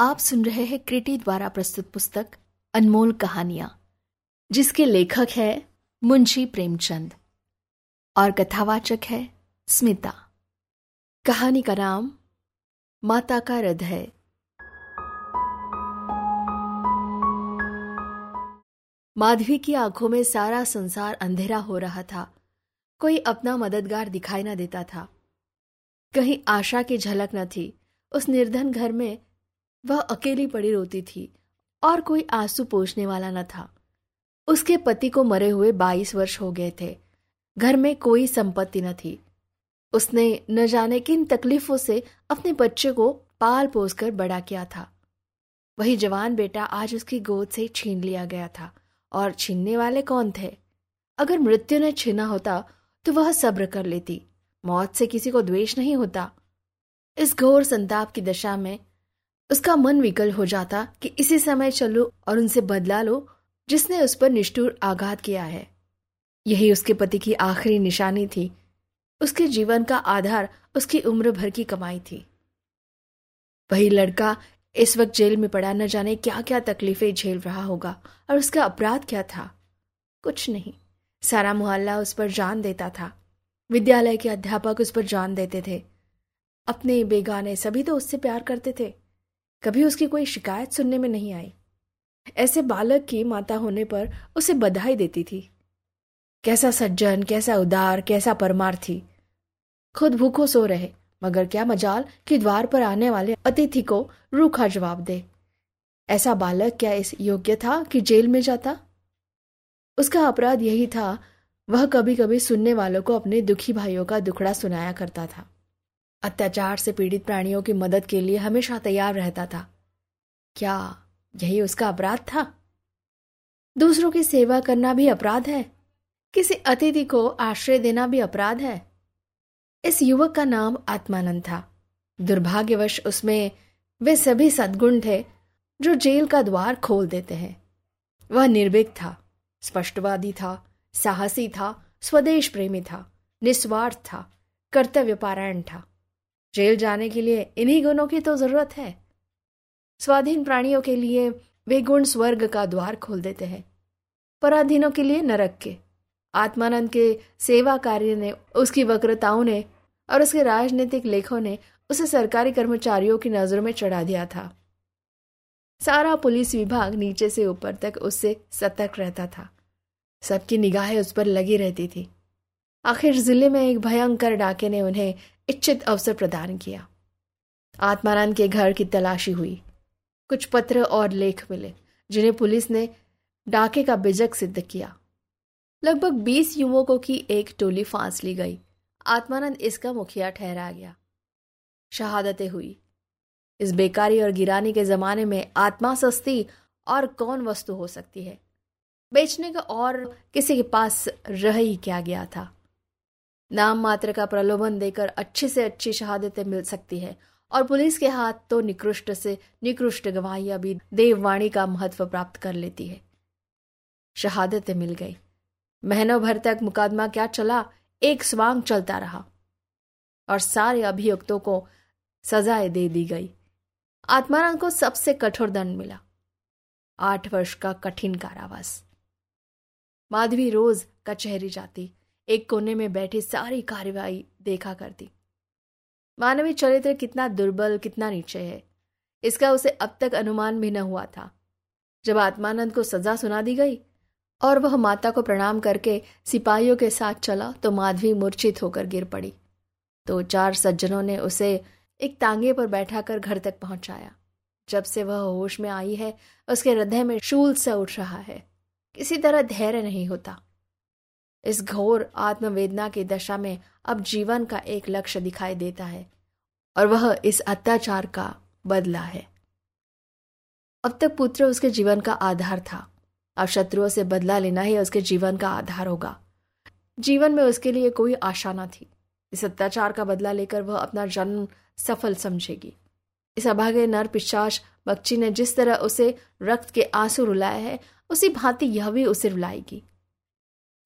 आप सुन रहे हैं क्रिटी द्वारा प्रस्तुत पुस्तक अनमोल कहानियां, जिसके लेखक है मुंशी प्रेमचंद और कथावाचक है स्मिता। कहानी का नाम माता का हृदय। माधवी की आंखों में सारा संसार अंधेरा हो रहा था। कोई अपना मददगार दिखाई न देता था, कहीं आशा की झलक न थी। उस निर्धन घर में वह अकेली पड़ी रोती थी और कोई आंसू पोंछने वाला न था। उसके पति को मरे हुए 22 वर्ष हो गए थे। घर में कोई संपत्ति न थी। उसने न जाने किन तकलीफों से अपने बच्चे को पाल पोस कर बड़ा किया था। वही जवान बेटा आज उसकी गोद से छीन लिया गया था, और छीनने वाले कौन थे? अगर मृत्यु ने छीना होता तो वह सब्र कर लेती। मौत से किसी को द्वेष नहीं होता। इस घोर संताप की दशा में उसका मन विकल हो जाता कि इसी समय चलो और उनसे बदला लो जिसने उस पर निष्ठुर आघात किया है। यही उसके पति की आखिरी निशानी थी। उसके जीवन का आधार उसकी उम्र भर की कमाई थी। वही लड़का इस वक्त जेल में पड़ा न जाने क्या क्या तकलीफें झेल रहा होगा, और उसका अपराध क्या था? कुछ नहीं। सारा मोहल्ला उस पर जान देता था। विद्यालय के अध्यापक उस पर जान देते थे। अपने बेगाने सभी तो उससे प्यार करते थे। कभी उसकी कोई शिकायत सुनने में नहीं आई। ऐसे बालक की माता होने पर उसे बधाई देती थी। कैसा सज्जन, कैसा उदार, कैसा परमार्थी। खुद भूखों सो रहे, मगर क्या मजाल कि द्वार पर आने वाले अतिथि को रूखा जवाब दे। ऐसा बालक क्या इस योग्य था कि जेल में जाता? उसका अपराध यही था। वह कभी कभी सुनने वालों को अपने दुखी भाइयों का दुखड़ा सुनाया करता था। अत्याचार से पीड़ित प्राणियों की मदद के लिए हमेशा तैयार रहता था। क्या यही उसका अपराध था? दूसरों की सेवा करना भी अपराध है। किसी अतिथि को आश्रय देना भी अपराध है। इस युवक का नाम आत्मानंद था। दुर्भाग्यवश उसमें वे सभी सद्गुण थे जो जेल का द्वार खोल देते हैं। वह निर्भीक था, स्पष्टवादी था, साहसी था, स्वदेश प्रेमी था, निस्वार्थ था, कर्तव्यपरायण था। जेल जाने के लिए इन्हीं गुणों की तो जरूरत है। स्वाधीन प्राणियों के लिए वे गुण स्वर्ग का द्वार खोल देते हैं, पराधीनों के लिए नरक के। आत्मानंद के सेवा कार्य ने, उसकी वक्रताओं ने और उसके राजनीतिक लेखों ने उसे सरकारी कर्मचारियों की नजरों में चढ़ा दिया था। सारा पुलिस विभाग नीचे से ऊपर तक उससे सतर्क रहता था। सबकी निगाहें उस पर लगी रहती थी। आखिर जिले में एक भयंकर डाके ने उन्हें इच्छित अवसर प्रदान किया। आत्मानंद के घर की तलाशी हुई। कुछ पत्र और लेख मिले जिन्हें पुलिस ने डाके का बेजक सिद्ध किया। लगभग 20 युवकों की एक टोली फांस ली गई। आत्मानंद इसका मुखिया ठहरा गया। शहादतें हुई। इस बेकारी और गिरानी के जमाने में आत्मा सस्ती और कौन वस्तु हो सकती है? बेचने का और किसी के पास रह ही क्या गया था। नाम मात्र का प्रलोभन देकर अच्छी से अच्छी शहादतें मिल सकती है, और पुलिस के हाथ तो निकृष्ट से निकृष्ट गवाहियां भी देववाणी का महत्व प्राप्त कर लेती है। शहादतें मिल गई। महीनों भर तक मुकदमा क्या चला, एक स्वांग चलता रहा और सारे अभियुक्तों को सजाएं दे दी गई। आत्मानंद को सबसे कठोर दंड मिला, 8 वर्ष का कठिन कारावास। माधवी रोज कचहरी जाती, एक कोने में बैठी सारी कार्रवाई देखा करती। मानवीय चरित्र कितना दुर्बल, कितना नीचे है, इसका उसे अब तक अनुमान भी न हुआ था। जब आत्मानंद को सजा सुना दी गई और वह माता को प्रणाम करके सिपाहियों के साथ चला, तो माधवी मूर्छित होकर गिर पड़ी। 2-4 सज्जनों ने उसे एक तांगे पर बैठा कर घर तक पहुंचाया। जब से वह होश में आई है, उसके हृदय में शूल सा उठ रहा है। किसी तरह धैर्य नहीं होता। इस घोर आत्मवेदना की दशा में अब जीवन का एक लक्ष्य दिखाई देता है, और वह इस अत्याचार का बदला है। अब तक पुत्र उसके जीवन का आधार था, अब शत्रुओं से बदला लेना ही उसके जीवन का आधार होगा। जीवन में उसके लिए कोई आशा न थी। इस अत्याचार का बदला लेकर वह अपना जन्म सफल समझेगी। इस अभागे नर पिशाच बागची ने जिस तरह उसे रक्त के आंसू रुलाया है, उसी भांति यह भी उसे रुलाएगी।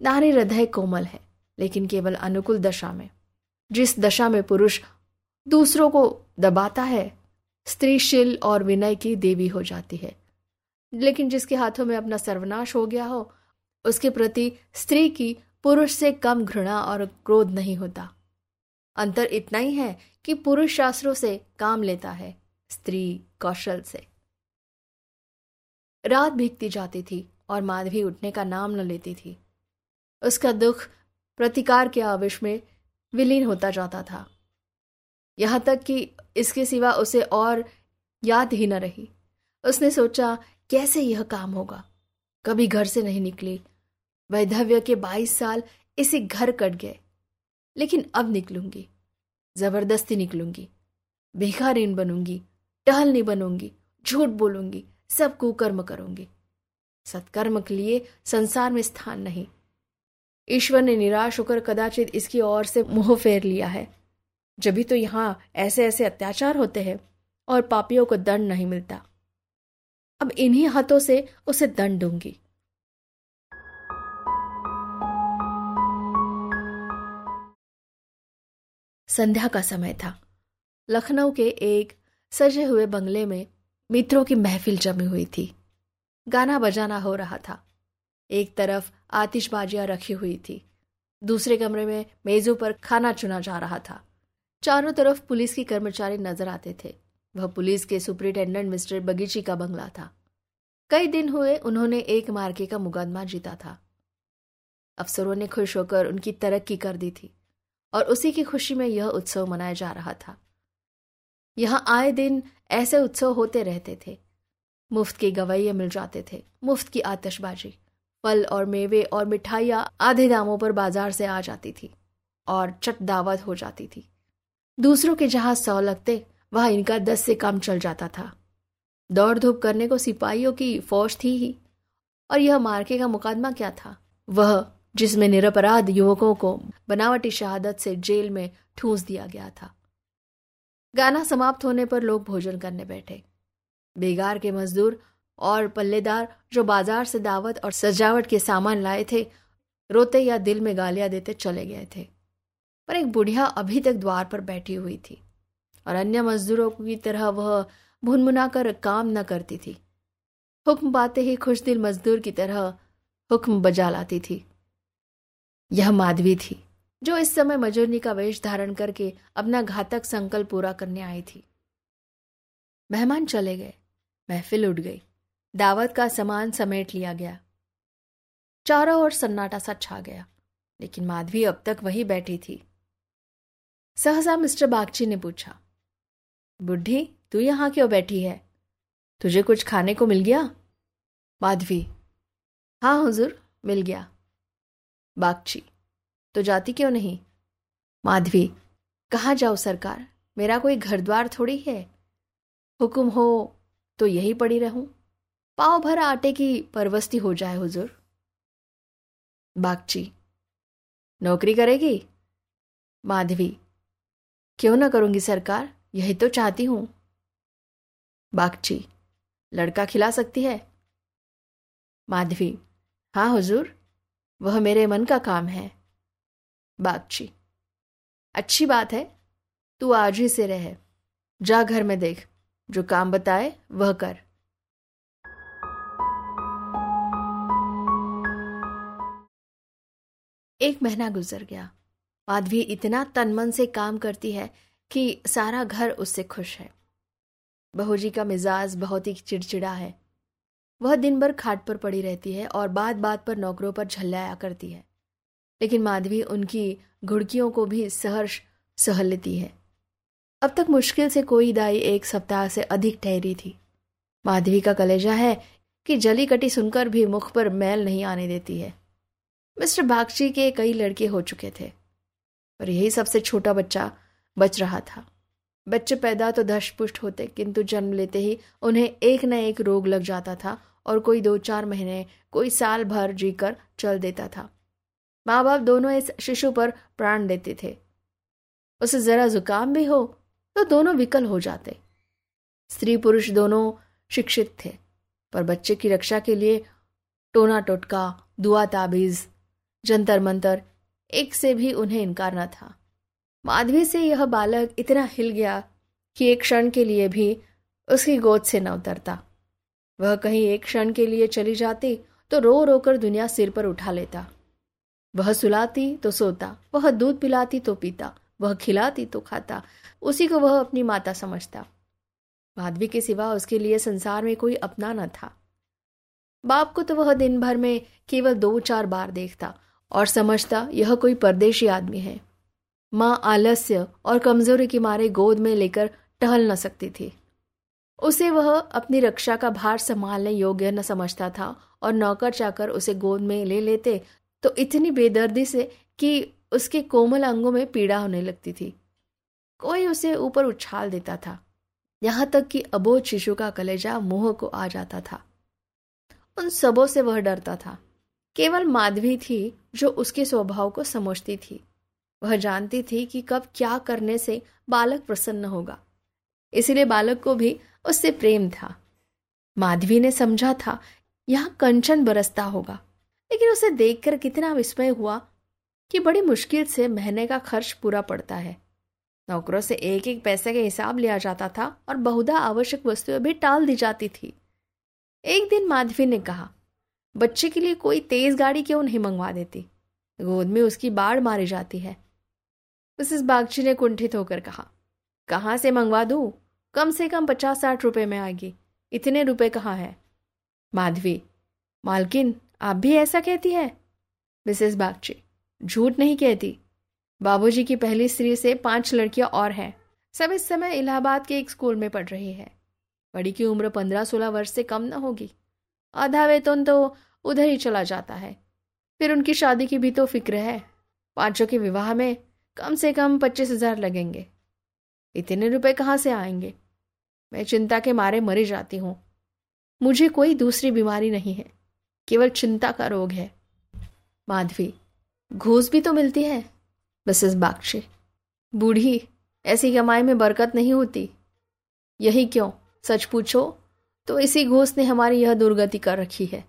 नारी हृदय कोमल है, लेकिन केवल अनुकूल दशा में। जिस दशा में पुरुष दूसरों को दबाता है, स्त्रीशील और विनय की देवी हो जाती है। लेकिन जिसके हाथों में अपना सर्वनाश हो गया हो, उसके प्रति स्त्री की पुरुष से कम घृणा और क्रोध नहीं होता। अंतर इतना ही है कि पुरुष शास्त्रों से काम लेता है, स्त्री कौशल से। रात भीगती जाती थी और माधवी उठने का नाम न लेती थी। उसका दुख प्रतिकार के आवेश में विलीन होता जाता था, यहाँ तक कि इसके सिवा उसे और याद ही न रही। उसने सोचा, कैसे यह काम होगा। कभी घर से नहीं निकली। वैधव्य के 22 साल इसी घर कट गए। लेकिन अब निकलूंगी, जबरदस्ती निकलूंगी, भिखारीन बनूंगी, टहलनी बनूंगी, झूठ बोलूंगी, सब कुकर्म करूंगी। सत्कर्म के लिए संसार में स्थान नहीं। ईश्वर ने निराश होकर कदाचित इसकी ओर से मुंह फेर लिया है। जब भी तो यहाँ ऐसे ऐसे अत्याचार होते हैं और पापियों को दंड नहीं मिलता। अब इन्हीं हाथों से उसे दंड दूंगी। संध्या का समय था। लखनऊ के एक सजे हुए बंगले में मित्रों की महफिल जमी हुई थी। गाना बजाना हो रहा था। एक तरफ आतिशबाजियां रखी हुई थी, दूसरे कमरे में मेजों पर खाना चुना जा रहा था। चारों तरफ पुलिस के कर्मचारी नजर आते थे। वह पुलिस के सुपरिटेंडेंट मिस्टर बागची का बंगला था। कई दिन हुए उन्होंने एक मार्के का मुकदमा जीता था। अफसरों ने खुश होकर उनकी तरक्की कर दी थी और उसी की खुशी में यह उत्सव मनाया जा रहा था। यहाँ आए दिन ऐसे उत्सव होते रहते थे। मुफ्त के गवैये मिल जाते थे, मुफ्त की आतिशबाजी, फल और मेवे और मिठाइयाँ आधे दामों पर बाजार से आ जाती थी और चट दावत हो जाती थी। दूसरों के जहाँ 100 लगते, वहाँ इनका 10 से कम चल जाता था। दौड़ धूप करने को सिपाहियों की फौज थी ही। और यह मार्के का मुकदमा क्या था, वह जिसमें निरपराध युवकों को बनावटी शहादत से जेल में ठूंस दिया गया था। गाना समाप्त होने पर लोग भोजन करने बैठे। बेगार के मजदूर और पल्लेदार जो बाजार से दावत और सजावट के सामान लाए थे, रोते या दिल में गालियां देते चले गए थे। पर एक बुढ़िया अभी तक द्वार पर बैठी हुई थी और अन्य मजदूरों की तरह वह भुनभुना कर काम न करती थी। हुक्म पाते ही खुश दिल मजदूर की तरह हुक्म बजा लाती थी। यह माधवी थी, जो इस समय मजूरनी का वेश धारण करके अपना घातक संकल्प पूरा करने आई थी। मेहमान चले गए, महफिल उठ गई, दावत का सामान समेट लिया गया। चारों ओर सन्नाटा सा छा गया, लेकिन माधवी अब तक वही बैठी थी। सहसा मिस्टर बागची ने पूछा, बुढ़ी, तू यहाँ क्यों बैठी है? तुझे कुछ खाने को मिल गया? माधवी, हाँ हुजूर, मिल गया। बागची, तो जाती क्यों नहीं? माधवी, कहाँ जाओ सरकार, मेरा कोई घर द्वार थोड़ी है। हुक्म हो तो यही पड़ी रहूं, पाव भर आटे की परवस्ती हो जाए हुजूर। बागची, नौकरी करेगी? माधवी, क्यों ना करूंगी सरकार, यही तो चाहती हूं। बागची, लड़का खिला सकती है? माधवी, हाँ हुजूर, वह मेरे मन का काम है। बागची, अच्छी बात है, तू आज ही से रह, जा घर में देख, जो काम बताए वह कर। एक महीना गुजर गया। माधवी इतना तनमन से काम करती है कि सारा घर उससे खुश है। बहूजी का मिजाज बहुत ही चिड़चिड़ा है। वह दिन भर खाट पर पड़ी रहती है और बात बात पर नौकरों पर झल्लाया करती है। लेकिन माधवी उनकी घुड़कियों को भी सहर्ष सह लेती है। अब तक मुश्किल से कोई दाई 1 सप्ताह से अधिक ठहरी थी। माधवी का कलेजा है कि जली कटी सुनकर भी मुख पर मैल नहीं आने देती है। मिस्टर बागची के कई लड़के हो चुके थे और यही सबसे छोटा बच्चा बच रहा था। बच्चे पैदा तो धष्टपुष्ट होते, किंतु जन्म लेते ही उन्हें एक न एक रोग लग जाता था और कोई 2-4 महीने, कोई साल भर जीकर चल देता था। माँ बाप दोनों इस शिशु पर प्राण देते थे। उसे जरा जुकाम भी हो तो दोनों विकल हो जाते। स्त्री पुरुष दोनों शिक्षित थे, पर बच्चे की रक्षा के लिए टोना टोटका, दुआ ताबीज, जंतर मंतर, एक से भी उन्हें इनकार न था। माधवी से यह बालक इतना हिल गया कि एक क्षण के लिए भी उसकी गोद से न उतरता। वह कहीं एक क्षण के लिए चली जाती तो रो रोकर दुनिया सिर पर उठा लेता। वह सुलाती तो सोता, वह दूध पिलाती तो पीता, वह खिलाती तो खाता। उसी को वह अपनी माता समझता। माधवी के सिवा उसके लिए संसार में कोई अपना न था। बाप को तो वह दिन भर में केवल 2-4 बार देखता और समझता यह कोई परदेशी आदमी है। माँ आलस्य और कमजोरी के मारे गोद में लेकर टहल न सकती थी। उसे वह अपनी रक्षा का भार संभालने योग्य न समझता था और नौकर चाकर उसे गोद में ले लेते तो इतनी बेदर्दी से कि उसके कोमल अंगों में पीड़ा होने लगती थी। कोई उसे ऊपर उछाल देता था, यहाँ तक कि अबोध शिशु का कलेजा मुंह को आ जाता था। उन सबों से वह डरता था। केवल माधवी थी जो उसके स्वभाव को समझती थी। वह जानती थी कि कब क्या करने से बालक प्रसन्न होगा, इसलिए बालक को भी उससे प्रेम था। माधवी ने समझा था यहाँ कंचन बरसता होगा, लेकिन उसे देखकर कितना विस्मय हुआ कि बड़ी मुश्किल से महीने का खर्च पूरा पड़ता है। नौकरों से 1-1 पैसे का हिसाब लिया जाता था और बहुधा आवश्यक वस्तुएं भी टाल दी जाती थी। एक दिन माधवी ने कहा, बच्चे के लिए कोई तेज गाड़ी क्यों नहीं मंगवा देती, गोद में उसकी बाढ़ मारी जाती है। मिसेस बागची ने कुंठित होकर कहा, कहाँ से मंगवा दूं? कम से कम 50-60 रुपए में आएगी, इतने रुपए कहाँ है। माधवी, मालकिन आप भी ऐसा कहती है। मिसेस बागची, झूठ नहीं कहती, बाबूजी की पहली स्त्री से 5 लड़कियां और हैं, सब इस समय इलाहाबाद के एक स्कूल में पढ़ रही है। बड़ी की उम्र 15-16 वर्ष से कम न होगी। आधा वेतन तो उधर ही चला जाता है, फिर उनकी शादी की भी तो फिक्र है। 5 के विवाह में कम से कम 25,000 लगेंगे, इतने रुपए कहाँ से आएंगे। मैं चिंता के मारे मरी जाती हूँ। मुझे कोई दूसरी बीमारी नहीं है, केवल चिंता का रोग है। माधवी, घूस भी तो मिलती है। मिसेस बागची, बूढ़ी, ऐसी कमाई में बरकत नहीं होती। यही क्यों, सच पूछो तो इसी घूस ने हमारी यह दुर्गति कर रखी है।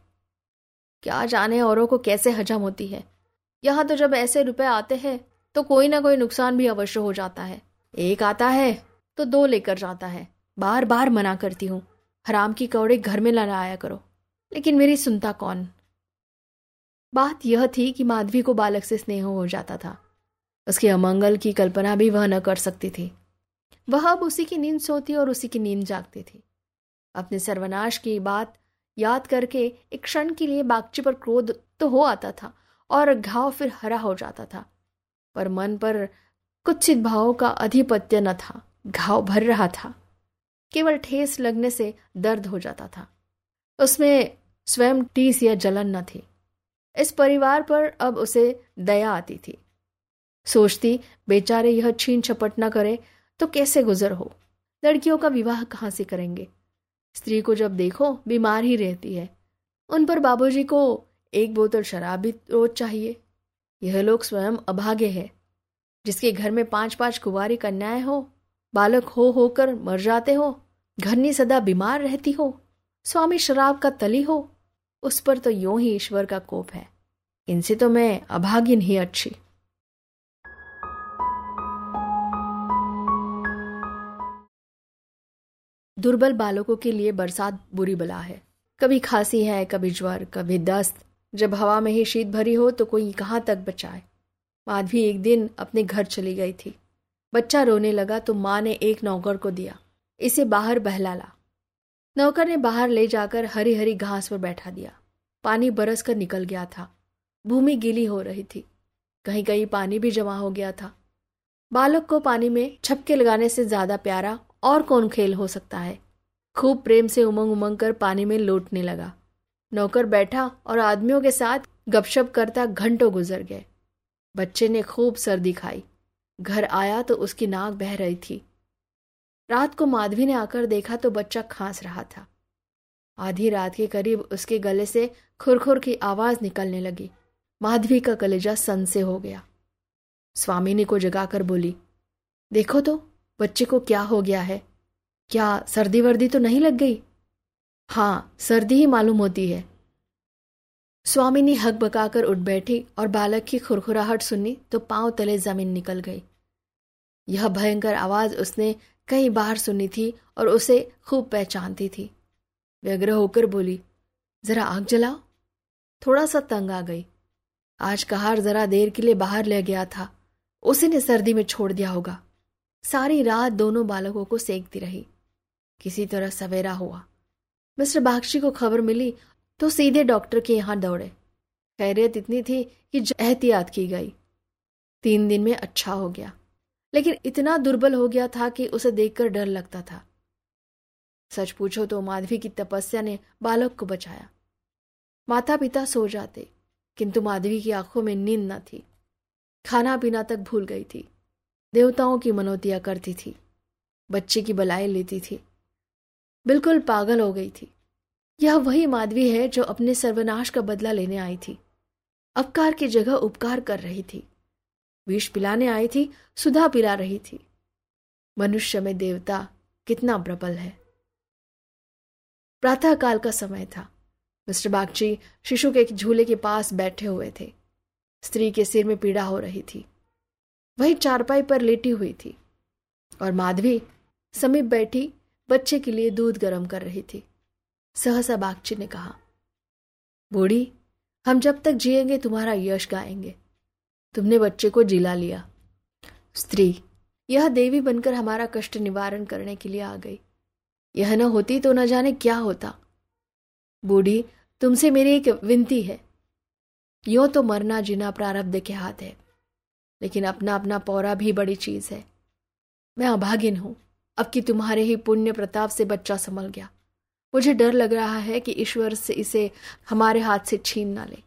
क्या जाने औरों को कैसे हजम होती है। यहाँ तो जब ऐसे रुपए आते हैं तो कोई ना कोई नुकसान भी अवश्य हो जाता है। एक आता है तो 2 लेकर जाता है। बार बार मना करती हूँ, हराम की कौड़े घर में ला आया करो, लेकिन मेरी सुनता कौन। बात यह थी कि माधवी को बालक से स्नेह हो जाता था। उसके अमंगल की कल्पना भी वह न कर सकती थी। वह अब उसी की नींद सोती और उसी की नींद जागती थी। अपने सर्वनाश की बात याद करके एक क्षण के लिए बागची पर क्रोध तो हो आता था और घाव फिर हरा हो जाता था, पर मन पर कुत्सित भावों का अधिपत्य न था। घाव भर रहा था, केवल ठेस लगने से दर्द हो जाता था, उसमें स्वयं टीस या जलन न थी। इस परिवार पर अब उसे दया आती थी। सोचती, बेचारे यह छीन छपट न करे तो कैसे गुजर हो। लड़कियों का विवाह कहाँ से करेंगे, स्त्री को जब देखो बीमार ही रहती है। उन पर बाबूजी को एक बोतल शराब भी रोज चाहिए। यह लोग स्वयं अभागे हैं, जिसके घर में 5-5 कुंवारी कन्याएं हो, बालक होकर मर जाते हो, घरनी सदा बीमार रहती हो, स्वामी शराब का तली हो। उस पर तो यूं ही ईश्वर का कोप है। इनसे तो मैं अभागिन ही अच्छी। दुर्बल बालकों के लिए बरसात बुरी बला है। कभी खांसी है, कभी ज्वर, कभी दस्त। जब हवा में ही शीत भरी हो तो कोई कहाँ तक बचाए। माधवी एक दिन अपने घर चली गई थी। बच्चा रोने लगा तो माँ ने एक नौकर को दिया, इसे बाहर बहला ला। नौकर ने बाहर ले जाकर हरी हरी घास पर बैठा दिया। पानी बरस कर निकल गया था। भूमि गीली हो रही थी, कहीं कहीं पानी भी जमा हो गया था। बालक को पानी में छपके लगाने से ज्यादा प्यारा और कौन खेल हो सकता है। खूब प्रेम से उमंग उमंग कर पानी में लौटने लगा। नौकर बैठा और आदमियों के साथ गपशप करता घंटों गुजर गए। बच्चे ने खूब सर्दी खाई। घर आया तो उसकी नाक बह रही थी। रात को माधवी ने आकर देखा तो बच्चा खांस रहा था। आधी रात के करीब उसके गले से खुरखुर की आवाज निकलने लगी। माधवी का कलेजा सन से हो गया। स्वामिनी को जगाकर बोली, देखो तो बच्चे को क्या हो गया है। क्या सर्दी वर्दी तो नहीं लग गई। हाँ, सर्दी ही मालूम होती है। स्वामिनी हकबकाकर उठ बैठी और बालक की खुरखुराहट सुनी तो पांव तले जमीन निकल गई। यह भयंकर आवाज उसने कई बार सुनी थी और उसे खूब पहचानती थी। व्यग्र होकर बोली, जरा आग जलाओ। थोड़ा सा तंग आ गई। आज कहार जरा देर के लिए बाहर ले गया था, उसी ने सर्दी में छोड़ दिया होगा। सारी रात दोनों बालकों को सेकती रही। किसी तरह सवेरा हुआ। मिस्टर बागची को खबर मिली तो सीधे डॉक्टर के यहाँ दौड़े। खैरियत इतनी थी कि एहतियात की गई। 3 दिन में अच्छा हो गया, लेकिन इतना दुर्बल हो गया था कि उसे देखकर डर लगता था। सच पूछो तो माधवी की तपस्या ने बालक को बचाया। माता पिता सो जाते, किंतु माधवी की आंखों में नींद न थी। खाना पीना तक भूल गई थी। देवताओं की मनोतियाँ करती थी, बच्चे की बलाई लेती थी, बिल्कुल पागल हो गई थी। यह वही माधवी है जो अपने सर्वनाश का बदला लेने आई थी। अपकार की जगह उपकार कर रही थी। विष पिलाने आई थी, सुधा पिला रही थी। मनुष्य में देवता कितना प्रबल है। प्रातःकाल का समय था। मिस्टर बागची शिशु के झूले के पास बैठे हुए थे। स्त्री के सिर में पीड़ा हो रही थी। वही चारपाई पर लेटी हुई थी और माधवी समीप बैठी बच्चे के लिए दूध गर्म कर रही थी। सहसा बागची ने कहा, बूढ़ी, हम जब तक जिएंगे तुम्हारा यश गाएंगे। तुमने बच्चे को जिला लिया। स्त्री यह देवी बनकर हमारा कष्ट निवारण करने के लिए आ गई। यह न होती तो न जाने क्या होता। बूढ़ी, तुमसे मेरी एक विनती है। यों तो मरना जीना प्रारब्ध के हाथ है, लेकिन अपना अपना पौरा भी बड़ी चीज है। मैं अभागिन हूं, अब कि तुम्हारे ही पुण्य प्रताप से बच्चा संभल गया। मुझे डर लग रहा है कि ईश्वर से इसे हमारे हाथ से छीन ना ले।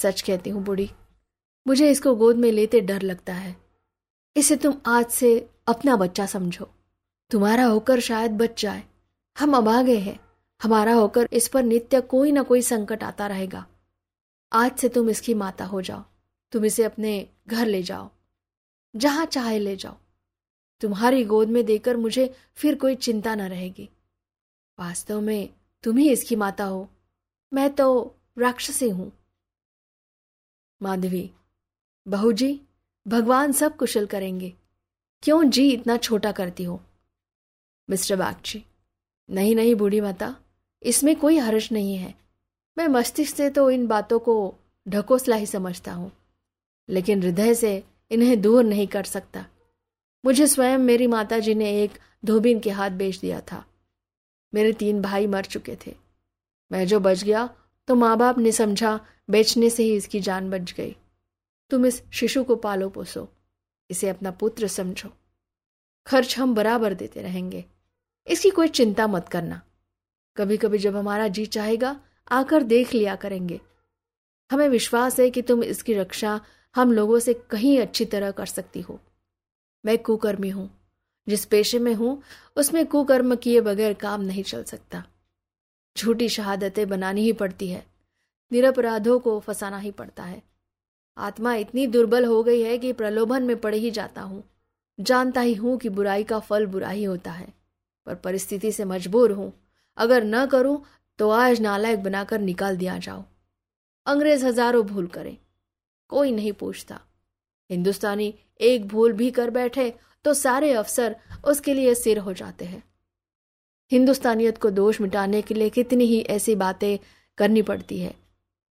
सच कहती हूं बूढ़ी, मुझे इसको गोद में लेते डर लगता है। इसे तुम आज से अपना बच्चा समझो। तुम्हारा होकर शायद बच जाए। हम अभागे हैं, हमारा होकर इस पर नित्य कोई ना कोई संकट आता रहेगा। आज से तुम इसकी माता हो जाओ। तुम इसे अपने घर ले जाओ, जहां चाहे ले जाओ। तुम्हारी गोद में देकर मुझे फिर कोई चिंता न रहेगी। वास्तव में तुम ही इसकी माता हो, मैं तो राक्षसी हूं। माधवी, बहू जी, भगवान सब कुशल करेंगे। क्यों जी इतना छोटा करती हो? मिस्टर बागची, नहीं नहीं बूढ़ी माता, इसमें कोई हर्ष नहीं है। मैं मस्तिष्क से तो इन बातों को ढकोसला ही समझता हूँ, लेकिन हृदय से इन्हें दूर नहीं कर सकता। मुझे स्वयं मेरी माता जी ने एक धोबिन के हाथ बेच दिया था। मेरे 3 भाई मर चुके थे। मैं जो बच गया तो माँ बाप ने समझा बेचने से ही इसकी जान बच गई। तुम इस शिशु को पालो पोसो, इसे अपना पुत्र समझो। खर्च हम बराबर देते रहेंगे, इसकी कोई चिंता मत करना। कभी कभी जब हमारा जी चाहेगा आकर देख लिया करेंगे। हमें विश्वास है कि तुम इसकी रक्षा हम लोगों से कहीं अच्छी तरह कर सकती हो। मैं कुकर्मी हूँ, जिस पेशे में हूँ उसमें कुकर्म किए बगैर काम नहीं चल सकता। झूठी शहादतें बनानी ही पड़ती है, निरपराधों को फंसाना ही पड़ता है। आत्मा इतनी दुर्बल हो गई है कि प्रलोभन में पड़ ही जाता हूँ। जानता ही हूँ कि बुराई का फल बुरा ही होता है, पर परिस्थिति से मजबूर हूँ। अगर न करूँ तो आज नालायक बनाकर निकाल दिया जाओ। अंग्रेज हजारों भूल करें, कोई नहीं पूछता। हिंदुस्तानी एक भूल भी कर बैठे तो सारे अफसर उसके लिए सिर हो जाते हैं। हिंदुस्तानियत को दोष मिटाने के लिए कितनी ही ऐसी बातें करनी पड़ती है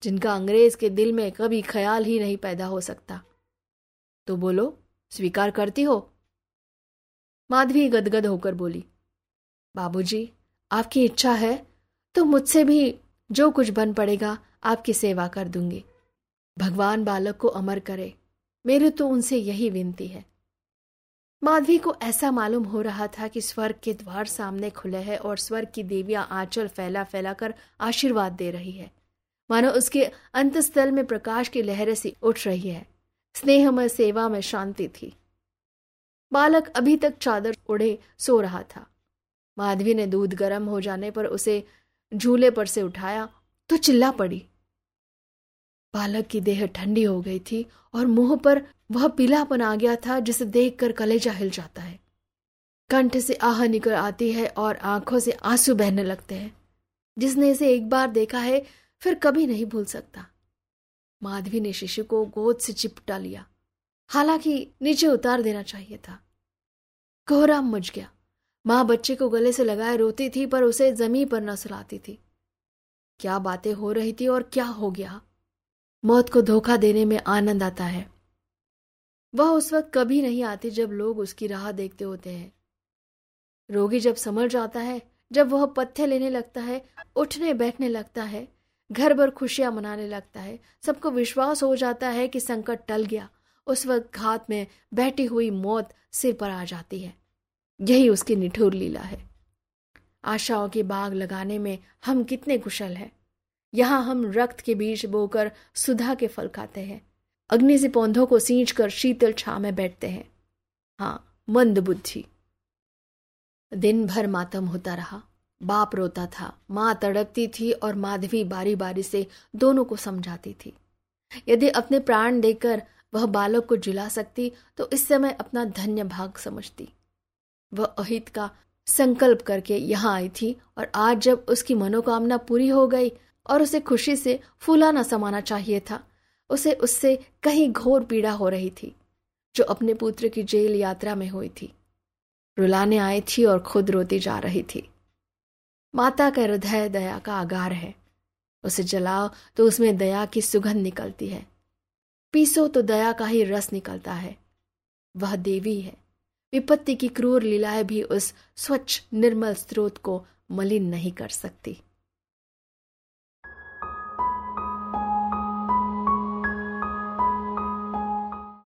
जिनका अंग्रेज के दिल में कभी ख्याल ही नहीं पैदा हो सकता। तो बोलो, स्वीकार करती हो? माधवी गदगद होकर बोली, बाबूजी, आपकी इच्छा है तो मुझसे भी जो कुछ बन पड़ेगा आपकी सेवा कर दूंगी। भगवान बालक को अमर करे, मेरे तो उनसे यही विनती है। माधवी को ऐसा मालूम हो रहा था कि स्वर्ग के द्वार सामने खुले हैं और स्वर्ग की देवियां आंचल फैला फैला कर आशीर्वाद दे रही है, मानो उसके अंतस्थल में प्रकाश की लहरें सी उठ रही है। स्नेहमय सेवा में शांति थी। बालक अभी तक चादर ओढ़े सो रहा था। माधवी ने दूध गर्म हो जाने पर उसे झूले पर से उठाया तो चिल्ला पड़ी। बालक की देह ठंडी हो गई थी और मुंह पर वह पीलापन आ गया था जिसे देखकर कलेजा हिल जाता है। कंठ से आह निकल आती है और आंखों से आंसू बहने लगते हैं। जिसने इसे एक बार देखा है फिर कभी नहीं भूल सकता। माधवी ने शिशु को गोद से चिपटा लिया, हालांकि नीचे उतार देना चाहिए था। कोहराम मच गया। माँ बच्चे को गले से लगाए रोती थी पर उसे जमीन पर न सुलाती थी। क्या बातें हो रही थी और क्या हो गया। मौत को धोखा देने में आनंद आता है। वह उस वक्त कभी नहीं आती जब लोग उसकी राह देखते होते हैं। रोगी जब संभल जाता है, जब वह पथ्य लेने लगता है, उठने बैठने लगता है, घर भर खुशियां मनाने लगता है, सबको विश्वास हो जाता है कि संकट टल गया, उस वक्त घात में बैठी हुई मौत सिर पर आ जाती है। यही उसकी निठुर लीला है। आशाओं के बाग लगाने में हम कितने कुशल हैं। यहाँ हम रक्त के बीज बोकर सुधा के फल खाते हैं, अग्नि से पौधों को सींच कर शीतल छांव में बैठते हैं। हाँ, मंद बुद्धि। दिन भर मातम होता रहा। बाप रोता था, माँ तड़पती थी और माधवी बारी बारी से दोनों को समझाती थी। यदि अपने प्राण देकर वह बालक को जिला सकती तो इस समय अपना धन्य भाग समझती। वह अहित का संकल्प करके यहाँ आई थी और आज जब उसकी मनोकामना पूरी हो गई और उसे खुशी से फूलाना समाना चाहिए था, उसे उससे कहीं घोर पीड़ा हो रही थी जो अपने पुत्र की जेल यात्रा में हुई थी। रुलाने आई थी और खुद रोती जा रही थी। माता का हृदय दया का आगार है। उसे जलाओ तो उसमें दया की सुगंध निकलती है, पीसो तो दया का ही रस निकलता है। वह देवी है। विपत्ति की क्रूर लीलाएं भी उस स्वच्छ निर्मल स्रोत को मलिन नहीं कर सकती।